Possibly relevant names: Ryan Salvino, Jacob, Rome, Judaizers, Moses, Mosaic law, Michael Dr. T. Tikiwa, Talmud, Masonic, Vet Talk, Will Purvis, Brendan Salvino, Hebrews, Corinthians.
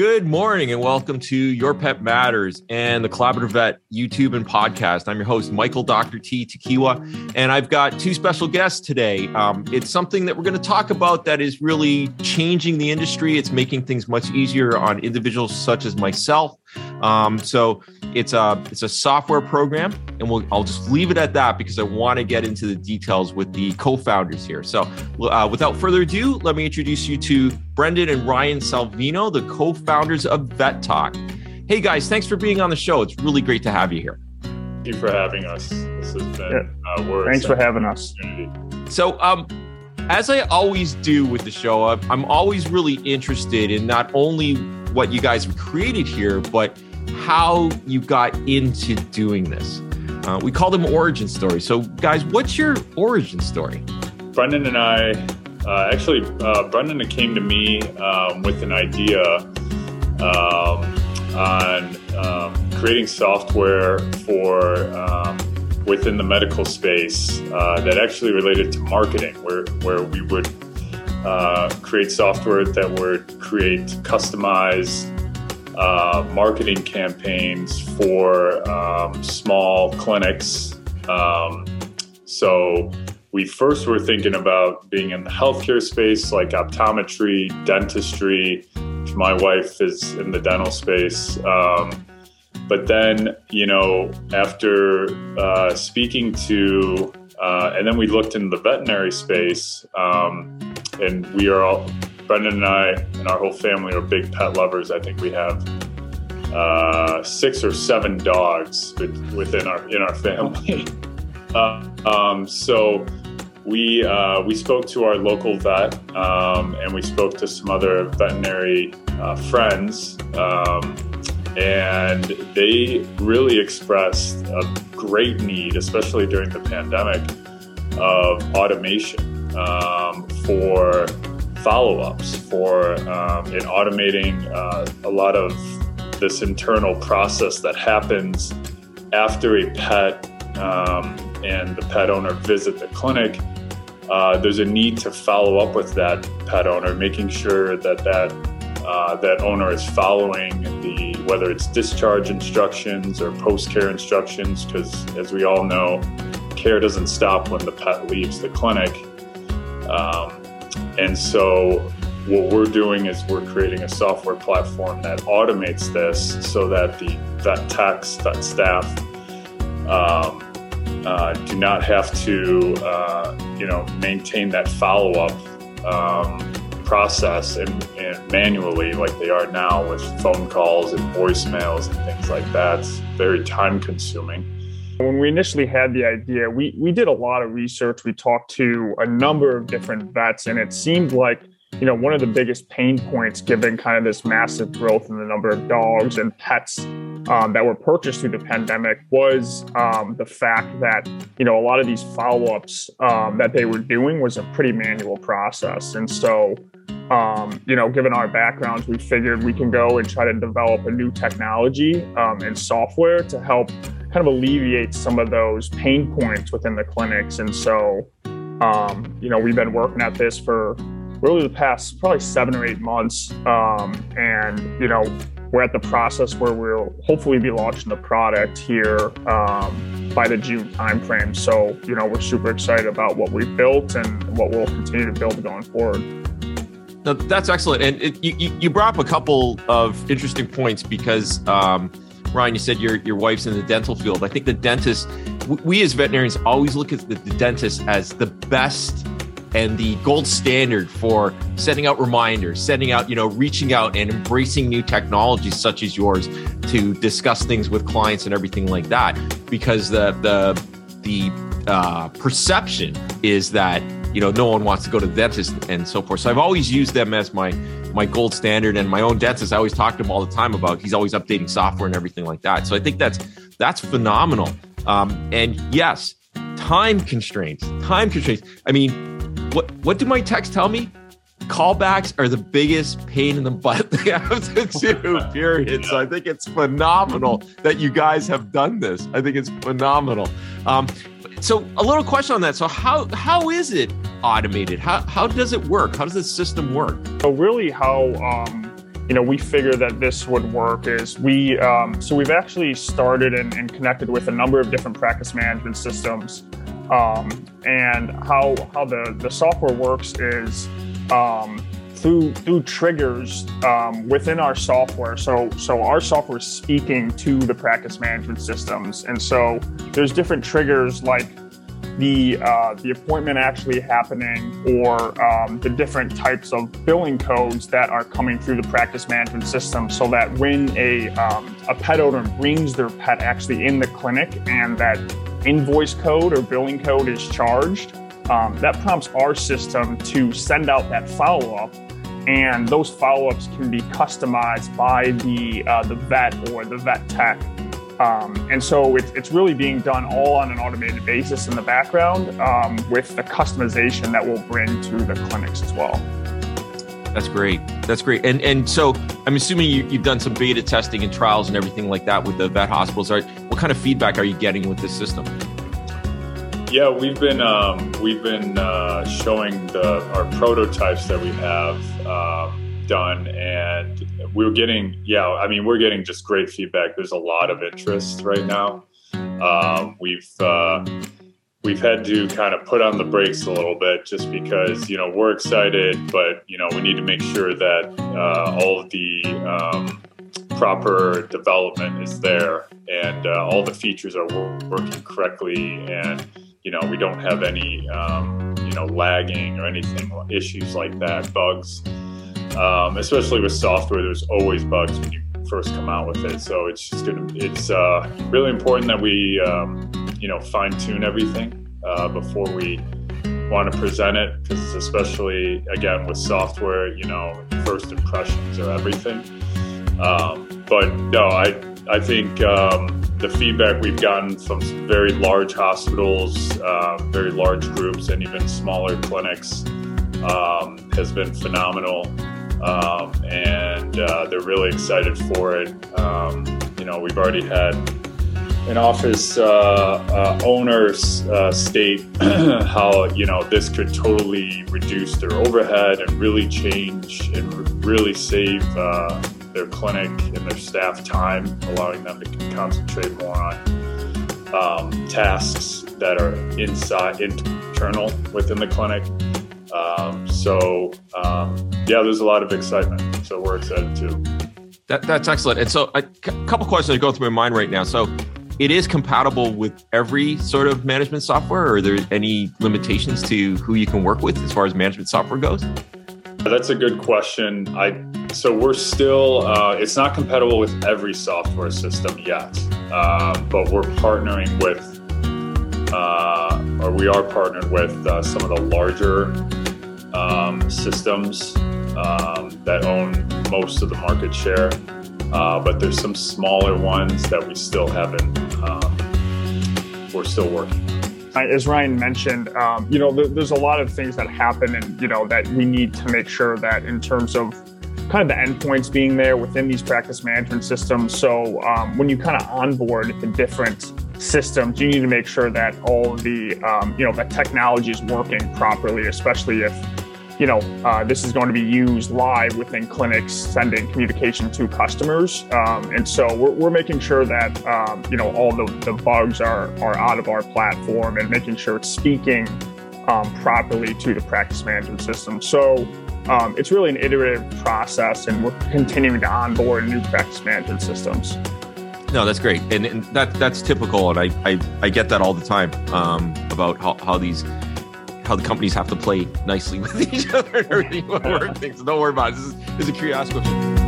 Good morning and welcome to Your Pet Matters and the Collaborative Vet YouTube and podcast. I'm your host, Michael Dr. T. Tikiwa, and I've got two special guests today. It's something that we're going to talk about that is really changing the industry. It's making things much easier on individuals such as myself. So it's a software program, and I'll just leave it at that because I want to get into the details with the co-founders here. So without further ado, let me introduce you to Brendan and Ryan Salvino, the co-founders of Vet Talk. Hey guys, thanks for being on the show. It's really great to have you here. Thank you for having us. This has been thanks for having us. So as I always do with the show, I'm always really interested in not only what you guys have created here, but how you got into doing this. We call them origin stories. So guys, what's your origin story? Brendan and I, Brendan came to me with an idea on creating software for within the medical space that actually related to marketing, where we would create software that would create customized marketing campaigns for small clinics. So we first were thinking about being in the healthcare space, like optometry, dentistry. My wife is in the dental space. But then, after speaking to, and then we looked in the veterinary space, and we are all, Brendan and I and our whole family are big pet lovers. I think we have 6 or 7 dogs in our family. So we spoke to our local vet, and we spoke to some other veterinary friends, and they really expressed a great need, especially during the pandemic, of automation for follow-ups, for in automating a lot of this internal process that happens after a pet and the pet owner visit the clinic. There's a need to follow up with that pet owner, making sure that owner is following whether it's discharge instructions or post-care instructions, because as we all know, care doesn't stop when the pet leaves the clinic. And so what we're doing is we're creating a software platform that automates this so that the vet techs, vet staff do not have to, maintain that follow-up process and manually like they are now with phone calls and voicemails and things like that. It's very time-consuming. When we initially had the idea, we did a lot of research. We talked to a number of different vets, and it seemed like, one of the biggest pain points, given kind of this massive growth in the number of dogs and pets that were purchased through the pandemic, was the fact that, a lot of these follow-ups that they were doing was a pretty manual process. And so, given our backgrounds, we figured we can go and try to develop a new technology and software to help kind of alleviate some of those pain points within the clinics. And so, we've been working at this for really the past probably 7 or 8 months. We're at the process where we'll hopefully be launching the product here by the June timeframe. So, we're super excited about what we've built and what we'll continue to build going forward. No, that's excellent. And you brought up a couple of interesting points because, Ryan, you said your wife's in the dental field. I think the dentist, we as veterinarians always look at the dentist as the best and the gold standard for sending out reminders, sending out, reaching out and embracing new technologies such as yours to discuss things with clients and everything like that. Because the perception is that, no one wants to go to the dentist and so forth. So I've always used them as my gold standard, and my own dentist, I always talk to him all the time about, he's always updating software and everything like that. So I think that's phenomenal. And yes, time constraints. I mean, what do my texts tell me? Callbacks are the biggest pain in the butt they have to do, period. So I think it's phenomenal that you guys have done this. I think it's phenomenal. So a little question on that. So how is it automated? How does it work? How does the system work? So really how you know, we figured that this would work is we, so we've actually started and connected with a number of different practice management systems. And how the software works is through triggers within our software. So our software is speaking to the practice management systems. And so there's different triggers like the appointment actually happening or the different types of billing codes that are coming through the practice management system so that when a pet owner brings their pet actually in the clinic and that invoice code or billing code is charged, that prompts our system to send out that follow-up, and those follow-ups can be customized by the vet or the vet tech. And so it's really being done all on an automated basis in the background with the customization that we'll bring to the clinics as well. That's great. That's great. And so I'm assuming you've done some beta testing and trials and everything like that with the vet hospitals. What kind of feedback are you getting with this system? Yeah, we've been showing our prototypes that we have done, and we're getting just great feedback. There's a lot of interest right now. We've had to kind of put on the brakes a little bit just because, you know, we're excited, but, you know, we need to make sure that all of the proper development is there and all the features are working correctly, and, you know, we don't have any, lagging or anything, issues like that, bugs. Especially with software, there's always bugs when you first come out with it. So it's just it's really important that we, fine tune everything before we want to present it, because especially, again, with software, you know, first impressions are everything. I think the feedback we've gotten from some very large hospitals, very large groups, and even smaller clinics has been phenomenal. And they're really excited for it. We've already had an office owners state how, you know, this could totally reduce their overhead and really change and really save their clinic and their staff time, allowing them to concentrate more on tasks that are internal within the clinic. There's a lot of excitement, so we're excited too. That's excellent. And so a couple questions are going through my mind right now. So it is compatible with every sort of management software, or are there any limitations to who you can work with as far as management software goes? That's a good question. So we're still, it's not compatible with every software system yet, but we're partnering with we are partnered with some of the larger systems that own most of the market share, but there's some smaller ones that we still haven't, we're still working. As Ryan mentioned, there's a lot of things that happen, and, you know, that we need to make sure that in terms of kind of the endpoints being there within these practice management systems. So when you kind of onboard the different systems, you need to make sure that all of the, the technology is working properly, especially if, this is going to be used live within clinics, sending communication to customers. And so we're making sure that, all the bugs are out of our platform and making sure it's speaking properly to the practice management system. So it's really an iterative process, and we're continuing to onboard new practice management systems. No, that's great. And that's typical. And I get that all the time about how the companies have to play nicely with each other and everything. Don't worry about it. This is a curious question.